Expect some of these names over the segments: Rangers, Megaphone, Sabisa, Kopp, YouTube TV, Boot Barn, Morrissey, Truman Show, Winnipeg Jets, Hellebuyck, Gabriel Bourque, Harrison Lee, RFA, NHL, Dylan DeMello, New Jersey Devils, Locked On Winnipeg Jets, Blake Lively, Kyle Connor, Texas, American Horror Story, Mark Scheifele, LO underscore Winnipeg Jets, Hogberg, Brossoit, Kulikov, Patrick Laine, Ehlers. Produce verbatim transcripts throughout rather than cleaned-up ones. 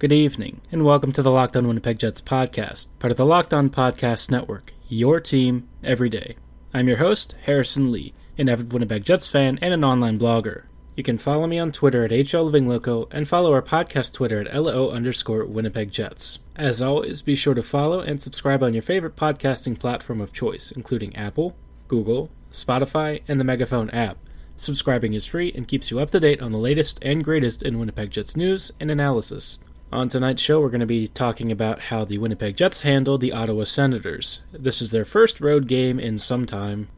Good evening, and welcome to the Locked On Winnipeg Jets podcast, part of the Locked On Podcast Network, your team every day. I'm your host, Harrison Lee, an avid Winnipeg Jets fan and an online blogger. You can follow me on Twitter at H L Living Loco and follow our podcast Twitter at L O underscore Winnipeg Jets. As always, be sure to follow and subscribe on your favorite podcasting platform of choice, including Apple, Google, Spotify, and the Megaphone app. Subscribing is free and keeps you up to date on the latest and greatest in Winnipeg Jets news and analysis. On tonight's show, we're going to be talking about how the Winnipeg Jets handled the Ottawa Senators. This is their first road game in some time,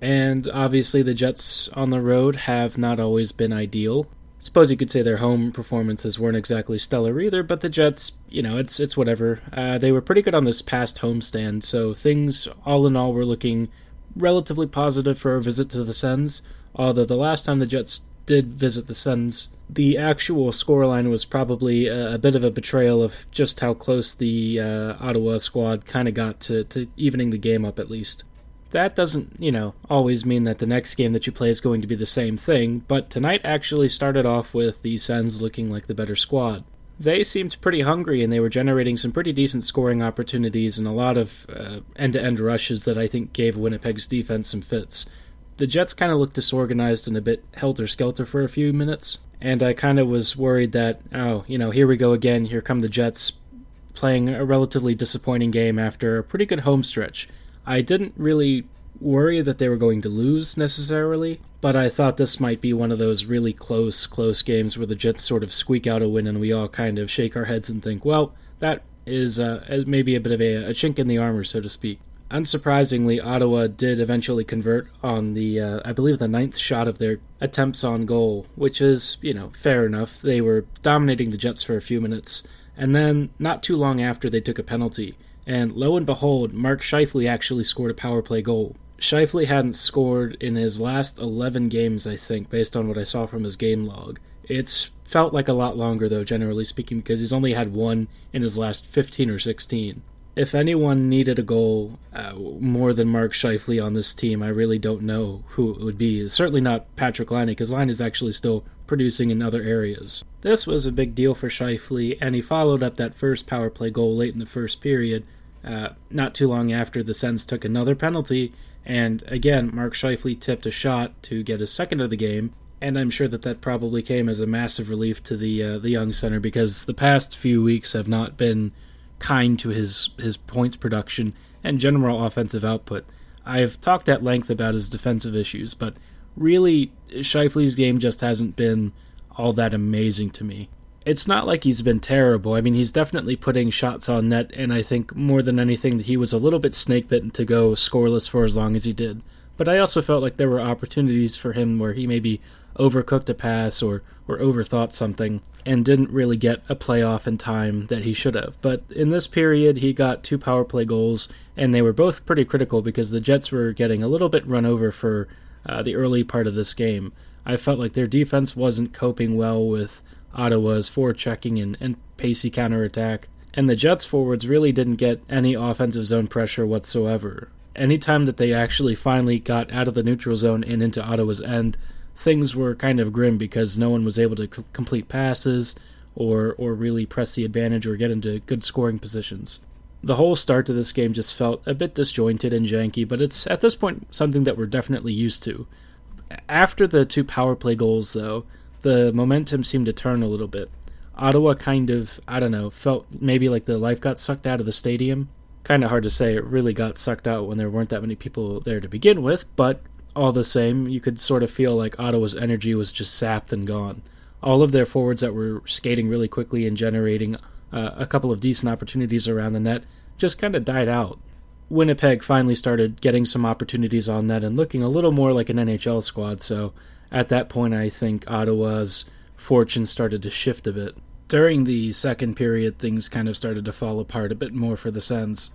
and obviously the Jets on the road have not always been ideal. Suppose you could say their home performances weren't exactly stellar either, but the Jets, you know, it's it's whatever. Uh, they were pretty good on this past homestand, so things all in all were looking relatively positive for our visit to the Sens, although the last time the Jets did visit the Sens, the actual scoreline was probably a, a bit of a betrayal of just how close the uh, Ottawa squad kind of got to, to evening the game up, at least. That doesn't, you know, always mean that the next game that you play is going to be the same thing, but tonight actually started off with the Sens looking like the better squad. They seemed pretty hungry, and they were generating some pretty decent scoring opportunities and a lot of uh, end-to-end rushes that I think gave Winnipeg's defense some fits. The Jets kind of looked disorganized and a bit helter-skelter for a few minutes, and I kind of was worried that, oh, you know, here we go again, here come the Jets playing a relatively disappointing game after a pretty good home stretch. I didn't really worry that they were going to lose, necessarily, but I thought this might be one of those really close, close games where the Jets sort of squeak out a win and we all kind of shake our heads and think, well, that is uh, maybe a bit of a, a chink in the armor, so to speak. Unsurprisingly, Ottawa did eventually convert on the, uh, I believe, the ninth shot of their attempts on goal, which is, you know, fair enough. They were dominating the Jets for a few minutes, and then not too long after, they took a penalty. And lo and behold, Mark Scheifele actually scored a power play goal. Scheifele hadn't scored in his last eleven games, I think, based on what I saw from his game log. It's felt like a lot longer, though, generally speaking, because he's only had one in his last fifteen or sixteen. If anyone needed a goal uh, more than Mark Scheifele on this team, I really don't know who it would be. It's certainly not Patrick Laine, because Laine is actually still producing in other areas. This was a big deal for Scheifele, and he followed up that first power play goal late in the first period, uh, not too long after the Sens took another penalty, and again, Mark Scheifele tipped a shot to get his second of the game, and I'm sure that that probably came as a massive relief to the uh, the young center, because the past few weeks have not been kind to his his points production and general offensive output. I've talked at length about his defensive issues, but really, Scheifele's game just hasn't been all that amazing to me. It's not like he's been terrible. I mean, he's definitely putting shots on net, and I think more than anything, he was a little bit snakebitten to go scoreless for as long as he did. But I also felt like there were opportunities for him where he maybe overcooked a pass or, or overthought something and didn't really get a playoff in time that he should have. But in this period, he got two power play goals, and they were both pretty critical because the Jets were getting a little bit run over for uh, the early part of this game. I felt like their defense wasn't coping well with Ottawa's forechecking and, and pacey counterattack, and the Jets forwards really didn't get any offensive zone pressure whatsoever. Anytime that they actually finally got out of the neutral zone and into Ottawa's end, things were kind of grim because no one was able to c- complete passes or or really press the advantage or get into good scoring positions. The whole start to this game just felt a bit disjointed and janky, but it's at this point something that we're definitely used to. After the two power play goals, though, the momentum seemed to turn a little bit. Ottawa kind of, I don't know, felt maybe like the life got sucked out of the stadium. Kind of hard to say it really got sucked out when there weren't that many people there to begin with, but all the same, you could sort of feel like Ottawa's energy was just sapped and gone. All of their forwards that were skating really quickly and generating uh, a couple of decent opportunities around the net just kind of died out. Winnipeg finally started getting some opportunities on net and looking a little more like an N H L squad, so at that point I think Ottawa's fortune started to shift a bit. During the second period, things kind of started to fall apart a bit more for the Sens.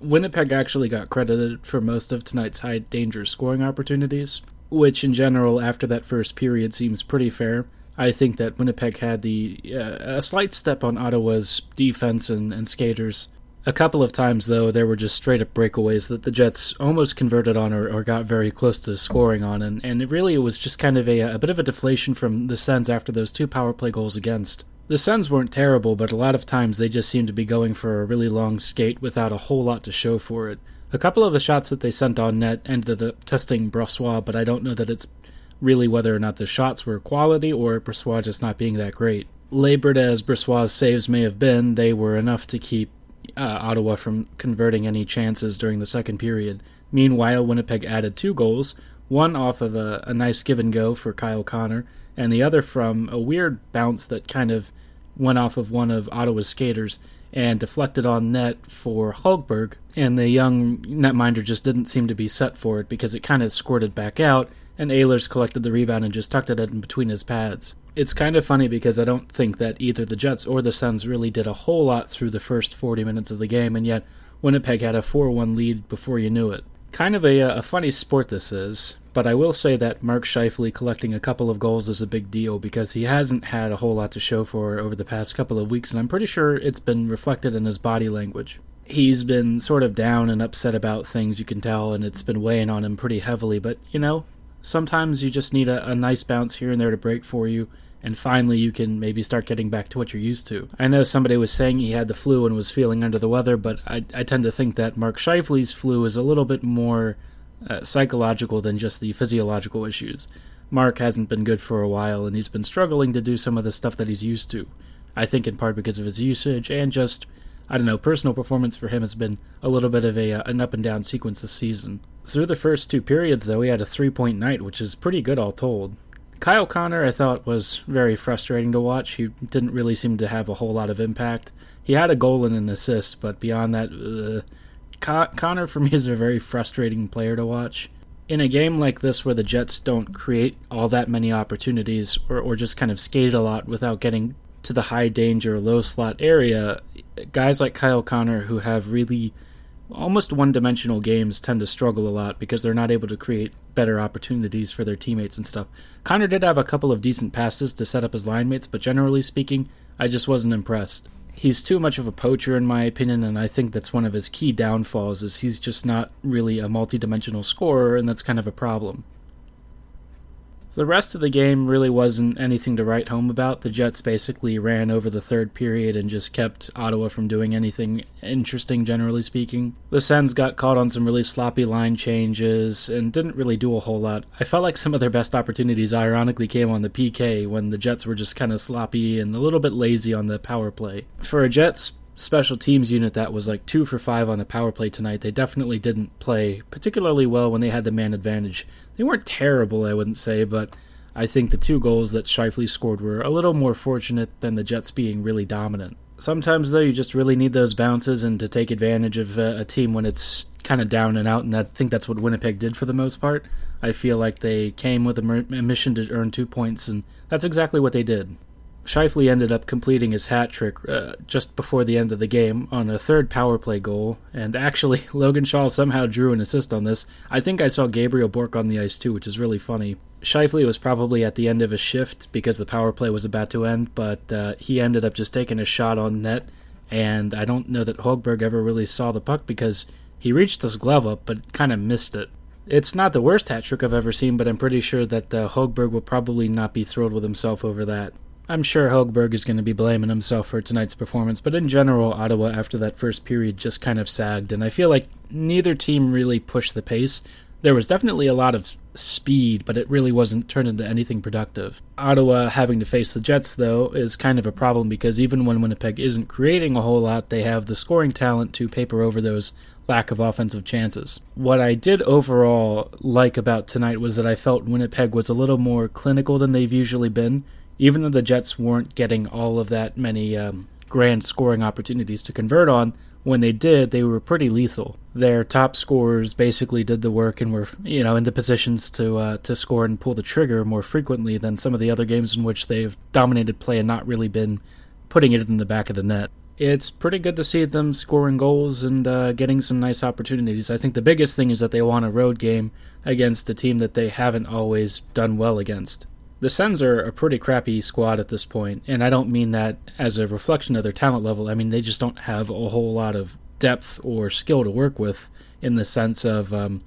Winnipeg actually got credited for most of tonight's high-danger scoring opportunities, which in general, after that first period, seems pretty fair. I think that Winnipeg had the uh, a slight step on Ottawa's defense and, and skaters. A couple of times, though, there were just straight-up breakaways that the Jets almost converted on or, or got very close to scoring on, and, and it really was just kind of a, a bit of a deflation from the Sens after those two power play goals against. The Sens weren't terrible, but a lot of times they just seemed to be going for a really long skate without a whole lot to show for it. A couple of the shots that they sent on net ended up testing Brossoit, but I don't know that it's really whether or not the shots were quality or Brossoit just not being that great. Labored as Brossoit's saves may have been, they were enough to keep uh, Ottawa from converting any chances during the second period. Meanwhile, Winnipeg added two goals, one off of a, a nice give-and-go for Kyle Connor, and the other from a weird bounce that kind of went off of one of Ottawa's skaters and deflected on net for Hogberg, and the young netminder just didn't seem to be set for it because it kind of squirted back out, and Ehlers collected the rebound and just tucked it in between his pads. It's kind of funny because I don't think that either the Jets or the Sens really did a whole lot through the first forty minutes of the game, and yet Winnipeg had a four one lead before you knew it. Kind of a, a funny sport this is, but I will say that Mark Scheifele collecting a couple of goals is a big deal because he hasn't had a whole lot to show for over the past couple of weeks, and I'm pretty sure it's been reflected in his body language. He's been sort of down and upset about things, you can tell, and it's been weighing on him pretty heavily, but, you know, sometimes you just need a, a nice bounce here and there to break for you, and finally you can maybe start getting back to what you're used to. I know somebody was saying he had the flu and was feeling under the weather, but I, I tend to think that Mark Scheifele's flu is a little bit more uh, psychological than just the physiological issues. Mark hasn't been good for a while, and he's been struggling to do some of the stuff that he's used to. I think in part because of his usage and just, I don't know, personal performance for him has been a little bit of a uh, an up-and-down sequence this season. Through the first two periods, though, he had a three-point night, which is pretty good all told. Kyle Connor, I thought, was very frustrating to watch. He didn't really seem to have a whole lot of impact. He had a goal and an assist, but beyond that, uh, Con- Connor, for me, is a very frustrating player to watch. In a game like this where the Jets don't create all that many opportunities or, or just kind of skate a lot without getting to the high-danger, low-slot area, guys like Kyle Connor who have really almost one-dimensional games tend to struggle a lot because they're not able to create better opportunities for their teammates and stuff. Connor did have a couple of decent passes to set up his line mates, but generally speaking, I just wasn't impressed. He's too much of a poacher in my opinion, and I think that's one of his key downfalls is he's just not really a multi-dimensional scorer, and that's kind of a problem. The rest of the game really wasn't anything to write home about. The Jets basically ran over the third period and just kept Ottawa from doing anything interesting, generally speaking. The Sens got caught on some really sloppy line changes and didn't really do a whole lot. I felt like some of their best opportunities ironically came on the P K when the Jets were just kind of sloppy and a little bit lazy on the power play. For a Jets special teams unit that was like two for five on the power play tonight, they definitely didn't play particularly well when they had the man advantage. They weren't terrible, I wouldn't say, but I think the two goals that Scheifele scored were a little more fortunate than the Jets being really dominant. Sometimes, though, you just really need those bounces and to take advantage of a, a team when it's kind of down and out, and I think that's what Winnipeg did for the most part. I feel like they came with a, mer- a mission to earn two points, and that's exactly what they did. Scheifele ended up completing his hat trick uh, just before the end of the game on a third power play goal, and actually Logan Shaw somehow drew an assist on this. I think I saw Gabriel Bourque on the ice too, which is really funny. Scheifele was probably at the end of his shift because the power play was about to end, but uh, he ended up just taking a shot on net, and I don't know that Hogberg ever really saw the puck because he reached his glove up but kind of missed it. It's not the worst hat trick I've ever seen, but I'm pretty sure that uh, Hogberg will probably not be thrilled with himself over that. I'm sure Hogberg is going to be blaming himself for tonight's performance, but in general, Ottawa after that first period just kind of sagged, and I feel like neither team really pushed the pace. There was definitely a lot of speed, but it really wasn't turned into anything productive. Ottawa having to face the Jets, though, is kind of a problem because even when Winnipeg isn't creating a whole lot, they have the scoring talent to paper over those lack of offensive chances. What I did overall like about tonight was that I felt Winnipeg was a little more clinical than they've usually been. Even though the Jets weren't getting all of that many um, grand scoring opportunities to convert on, when they did, they were pretty lethal. Their top scorers basically did the work and were, you know, in the positions to uh, to score and pull the trigger more frequently than some of the other games in which they've dominated play and not really been putting it in the back of the net. It's pretty good to see them scoring goals and uh, getting some nice opportunities. I think the biggest thing is that they won a road game against a team that they haven't always done well against. The Sens are a pretty crappy squad at this point, and I don't mean that as a reflection of their talent level. I mean, they just don't have a whole lot of depth or skill to work with in the sense of, um,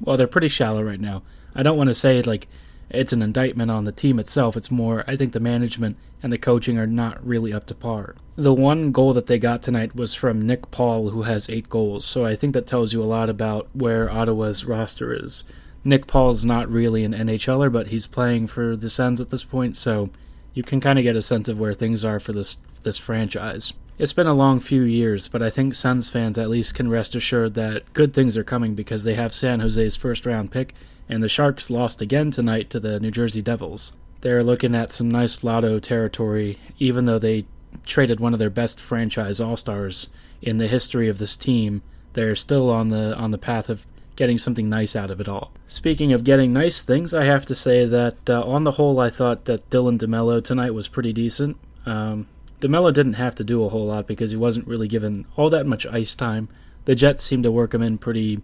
well, they're pretty shallow right now. I don't want to say, like, it's an indictment on the team itself. It's more, I think the management and the coaching are not really up to par. The one goal that they got tonight was from Nick Paul, who has eight goals, so I think that tells you a lot about where Ottawa's roster is. Nick Paul's not really an N H L er, but he's playing for the Sens at this point, so you can kind of get a sense of where things are for this this franchise. It's been a long few years, but I think Sens fans at least can rest assured that good things are coming because they have San Jose's first-round pick, and the Sharks lost again tonight to the New Jersey Devils. They're looking at some nice lotto territory, even though they traded one of their best franchise all-stars in the history of this team. They're still on the on the path of getting something nice out of it all. Speaking of getting nice things, I have to say that uh, on the whole, I thought that Dylan DeMello tonight was pretty decent. Um, DeMello didn't have to do a whole lot because he wasn't really given all that much ice time. The Jets seemed to work him in pretty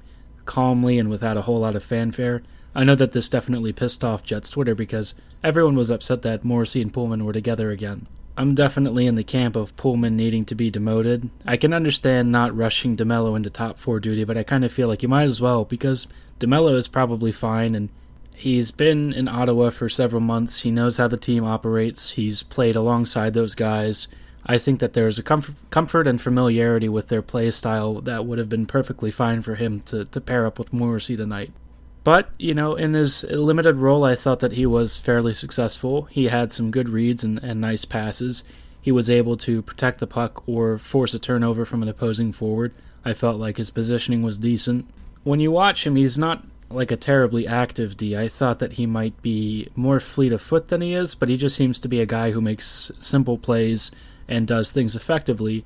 calmly and without a whole lot of fanfare. I know that this definitely pissed off Jets Twitter because everyone was upset that Morrissey and Poolman were together again. I'm definitely in the camp of Poolman needing to be demoted. I can understand not rushing DeMello into top four duty, but I kind of feel like you might as well because DeMello is probably fine, and he's been in Ottawa for several months. He knows how the team operates. He's played alongside those guys. I think that there's a comfort, comfort and familiarity with their play style that would have been perfectly fine for him to, to pair up with Morrissey tonight. But, you know, in his limited role, I thought that he was fairly successful. He had some good reads and, and nice passes. He was able to protect the puck or force a turnover from an opposing forward. I felt like his positioning was decent. When you watch him, he's not like a terribly active D. I thought that he might be more fleet of foot than he is, but he just seems to be a guy who makes simple plays and does things effectively.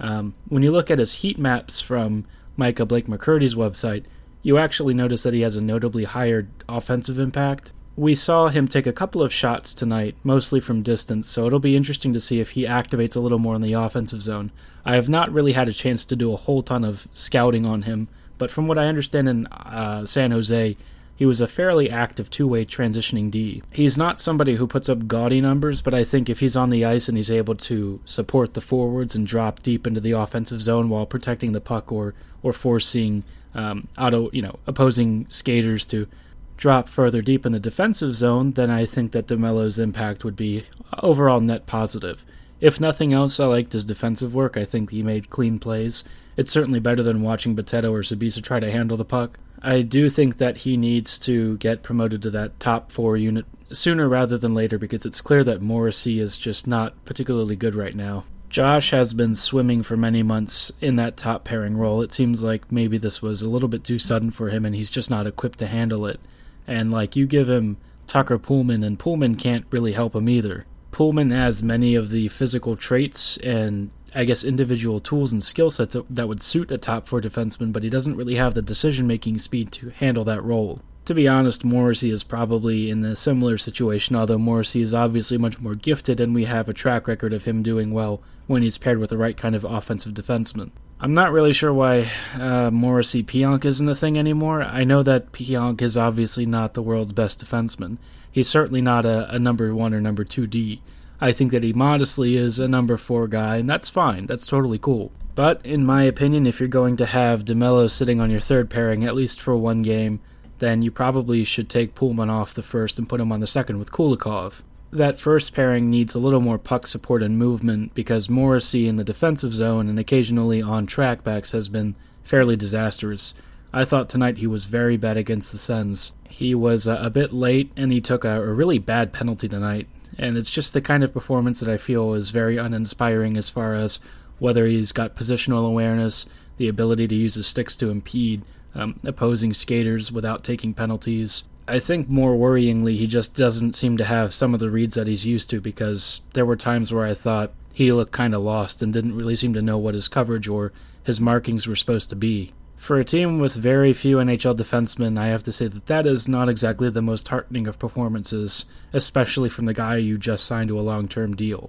Um, when you look at his heat maps from Micah Blake McCurdy's website, you actually notice that he has a notably higher offensive impact. We saw him take a couple of shots tonight, mostly from distance, so it'll be interesting to see if he activates a little more in the offensive zone. I have not really had a chance to do a whole ton of scouting on him, but from what I understand in uh, San Jose, he was a fairly active two-way transitioning D. He's not somebody who puts up gaudy numbers, but I think if he's on the ice and he's able to support the forwards and drop deep into the offensive zone while protecting the puck or, or forcing Um, auto, you know, opposing skaters to drop further deep in the defensive zone, then I think that DeMello's impact would be overall net positive. If nothing else, I liked his defensive work. I think he made clean plays. It's certainly better than watching Bateto or Sabisa try to handle the puck. I do think that he needs to get promoted to that top four unit sooner rather than later because it's clear that Morrissey is just not particularly good right now. Josh has been swimming for many months in that top pairing role. It seems like maybe this was a little bit too sudden for him and he's just not equipped to handle it. And like you give him Tucker Poolman and Poolman can't really help him either. Poolman has many of the physical traits and I guess individual tools and skill sets that would suit a top four defenseman, but he doesn't really have the decision-making speed to handle that role. To be honest, Morrissey is probably in a similar situation, although Morrissey is obviously much more gifted and we have a track record of him doing well when he's paired with the right kind of offensive defenseman. I'm not really sure why uh, Morrissey Pionk isn't a thing anymore. I know that Pionk is obviously not the world's best defenseman. He's certainly not a, a number one or number two D. I think that he modestly is a number four guy, and that's fine. That's totally cool. But in my opinion, if you're going to have DeMello sitting on your third pairing, at least for one game, then you probably should take Poolman off the first and put him on the second with Kulikov. That first pairing needs a little more puck support and movement because Morrissey in the defensive zone and occasionally on trackbacks has been fairly disastrous. I thought tonight he was very bad against the Sens. He was a bit late and he took a really bad penalty tonight, and it's just the kind of performance that I feel is very uninspiring as far as whether he's got positional awareness, the ability to use his sticks to impede Um, opposing skaters without taking penalties. I think more worryingly, he just doesn't seem to have some of the reads that he's used to because there were times where I thought he looked kind of lost and didn't really seem to know what his coverage or his markings were supposed to be. For a team with very few N H L defensemen, I have to say that that is not exactly the most heartening of performances, especially from the guy you just signed to a long-term deal.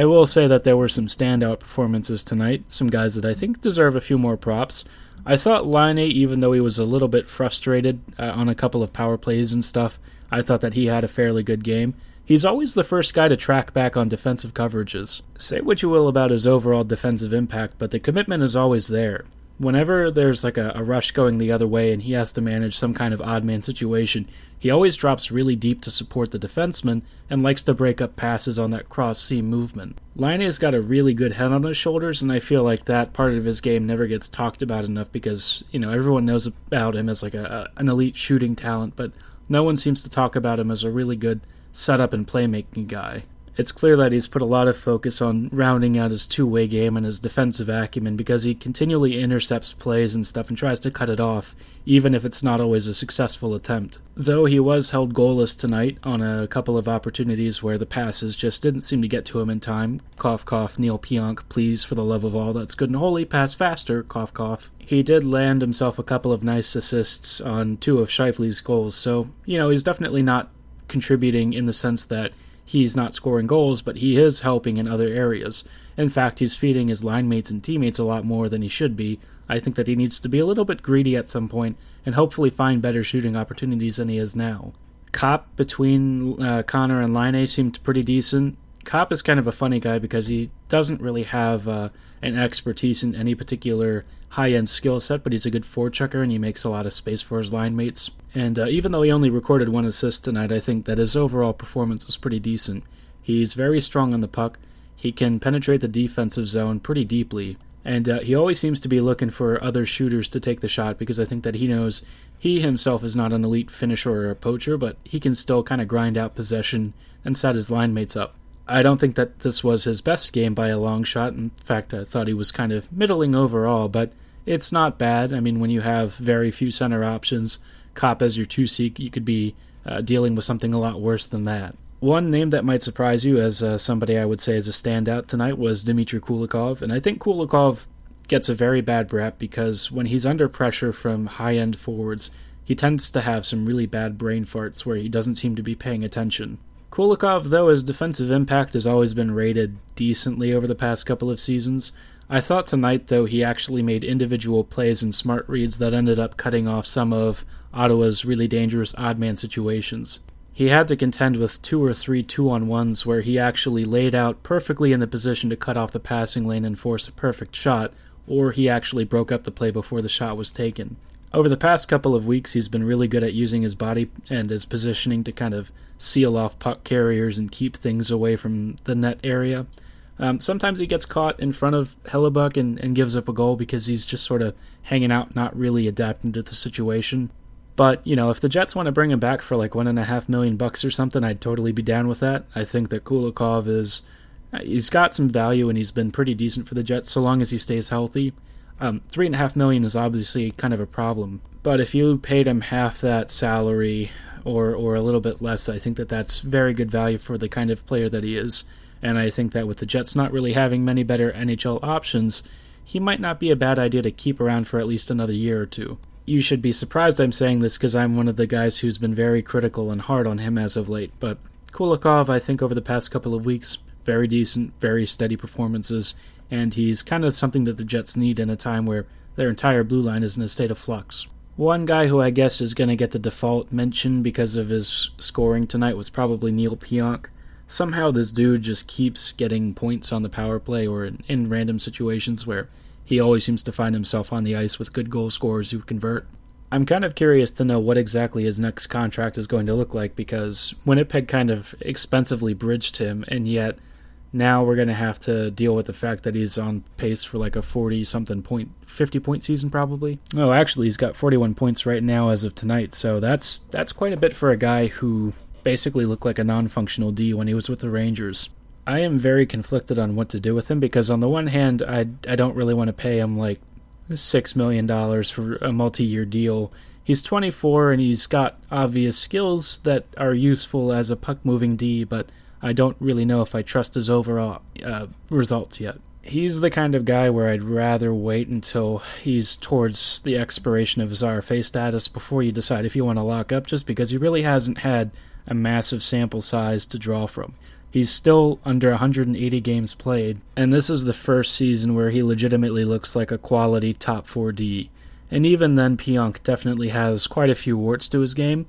I will say that there were some standout performances tonight, some guys that I think deserve a few more props. I thought Laine, even though he was a little bit frustrated uh, on a couple of power plays and stuff, I thought that he had a fairly good game. He's always the first guy to track back on defensive coverages. Say what you will about his overall defensive impact, but the commitment is always there. whenever there's like a, a rush going the other way and he has to manage some kind of odd man situation, he always drops really deep to support the defenseman and likes to break up passes on that cross-seam movement. Laine's got a really good head on his shoulders, and I feel like that part of his game never gets talked about enough because, you know, everyone knows about him as like a, a, an elite shooting talent, but no one seems to talk about him as a really good setup and playmaking guy. It's clear that he's put a lot of focus on rounding out his two-way game and his defensive acumen because he continually intercepts plays and stuff and tries to cut it off, even if it's not always a successful attempt. Though he was held goalless tonight on a couple of opportunities where the passes just didn't seem to get to him in time. Cough, cough, Neal Pionk, please, for the love of all that's good and holy, pass faster, cough, cough. He did land himself a couple of nice assists on two of Scheifele's goals, so, you know, he's definitely not contributing in the sense that he's not scoring goals, but he is helping in other areas. In fact, he's feeding his line mates and teammates a lot more than he should be. I think that he needs to be a little bit greedy at some point and hopefully find better shooting opportunities than he is now. Kopp between uh, Connor and Laine seemed pretty decent. Kopp is kind of a funny guy because he doesn't really have uh, an expertise in any particular high-end skill set, but he's a good forechecker and he makes a lot of space for his line mates. And uh, even though he only recorded one assist tonight, I think that his overall performance was pretty decent. He's very strong on the puck, he can penetrate the defensive zone pretty deeply, and uh, he always seems to be looking for other shooters to take the shot because I think that he knows he himself is not an elite finisher or a poacher, but he can still kind of grind out possession and set his line mates up. I don't think that this was his best game by a long shot. In fact, I thought he was kind of middling overall, but it's not bad. I mean, when you have very few center options, Kopp as your two-seek, you could be uh, dealing with something a lot worse than that. One name that might surprise you as uh, somebody I would say is a standout tonight was Dmitry Kulikov, and I think Kulikov gets a very bad rap because when he's under pressure from high-end forwards, he tends to have some really bad brain farts where he doesn't seem to be paying attention. Kulikov, though, his defensive impact has always been rated decently over the past couple of seasons. I thought tonight, though, he actually made individual plays and smart reads that ended up cutting off some of Ottawa's really dangerous odd-man situations. He had to contend with two or three two-on-ones where he actually laid out perfectly in the position to cut off the passing lane and force a perfect shot, or he actually broke up the play before the shot was taken. Over the past couple of weeks, he's been really good at using his body and his positioning to kind of seal off puck carriers and keep things away from the net area. Um, sometimes he gets caught in front of Hellebuyck and, and gives up a goal because he's just sort of hanging out, not really adapting to the situation. But, you know, if the Jets want to bring him back for like one and a half million bucks or something, I'd totally be down with that. I think that Kulikov is, he's got some value and he's been pretty decent for the Jets so long as he stays healthy. Um, three and a half million is obviously kind of a problem, but if you paid him half that salary or or a little bit less, I think that that's very good value for the kind of player that he is. And I think that with the Jets not really having many better N H L options, he might not be a bad idea to keep around for at least another year or two. You should be surprised I'm saying this because I'm one of the guys who's been very critical and hard on him as of late, but Kulikov, I think over the past couple of weeks, very decent, very steady performances. And he's kind of something that the Jets need in a time where their entire blue line is in a state of flux. One guy who I guess is going to get the default mention because of his scoring tonight was probably Neal Pionk. Somehow this dude just keeps getting points on the power play or in, in random situations where he always seems to find himself on the ice with good goal scorers who convert. I'm kind of curious to know what exactly his next contract is going to look like because Winnipeg kind of expensively bridged him, and yet now we're going to have to deal with the fact that he's on pace for like a forty-something point, fifty-point season probably. Oh, actually, he's got forty-one points right now as of tonight, so that's that's quite a bit for a guy who basically looked like a non-functional D when he was with the Rangers. I am very conflicted on what to do with him because on the one hand, I, I don't really want to pay him like six million dollars for a multi-year deal. He's twenty-four and he's got obvious skills that are useful as a puck-moving D, but I don't really know if I trust his overall uh, results yet. He's the kind of guy where I'd rather wait until he's towards the expiration of his R F A status before you decide if you want to lock up, just because he really hasn't had a massive sample size to draw from. He's still under one hundred eighty games played, and this is the first season where he legitimately looks like a quality top four D. And even then, Pionk definitely has quite a few warts to his game.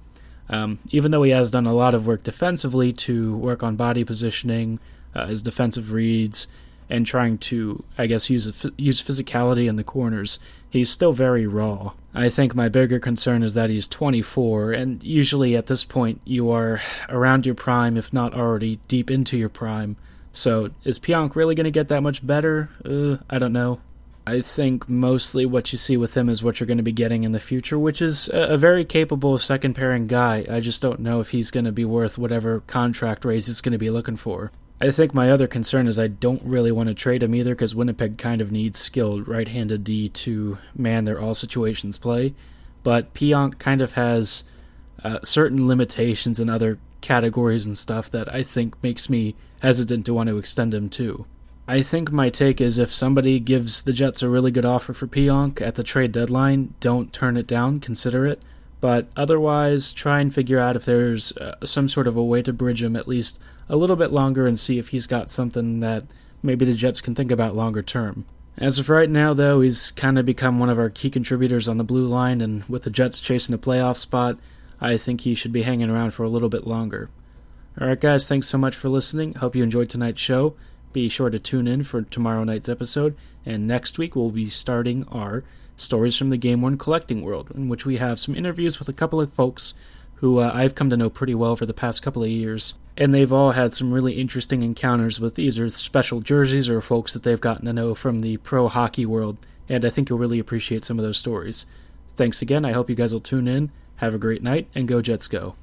Um, even though he has done a lot of work defensively to work on body positioning, uh, his defensive reads, and trying to, I guess, use use physicality in the corners, he's still very raw. I think my bigger concern is that he's twenty-four, and usually at this point you are around your prime, if not already deep into your prime. So is Pionk really going to get that much better? Uh, I don't know. I think mostly what you see with him is what you're going to be getting in the future, which is a very capable second-pairing guy. I just don't know if he's going to be worth whatever contract raise he's going to be looking for. I think my other concern is I don't really want to trade him either, because Winnipeg kind of needs skilled right-handed D to man their all-situations play, but Pionk kind of has uh, certain limitations in other categories and stuff that I think makes me hesitant to want to extend him to. I think my take is if somebody gives the Jets a really good offer for Pionk at the trade deadline, don't turn it down, consider it. But otherwise, try and figure out if there's uh, some sort of a way to bridge him at least a little bit longer and see if he's got something that maybe the Jets can think about longer term. As of right now, though, he's kind of become one of our key contributors on the blue line, and with the Jets chasing a playoff spot, I think he should be hanging around for a little bit longer. Alright guys, thanks so much for listening. Hope you enjoyed tonight's show. Be sure to tune in for tomorrow night's episode, and next week we'll be starting our Stories from the Game Worn Collecting World, in which we have some interviews with a couple of folks who uh, I've come to know pretty well for the past couple of years, and they've all had some really interesting encounters with either special jerseys or folks that they've gotten to know from the pro hockey world, and I think you'll really appreciate some of those stories. Thanks again, I hope you guys will tune in, have a great night, and go Jets go!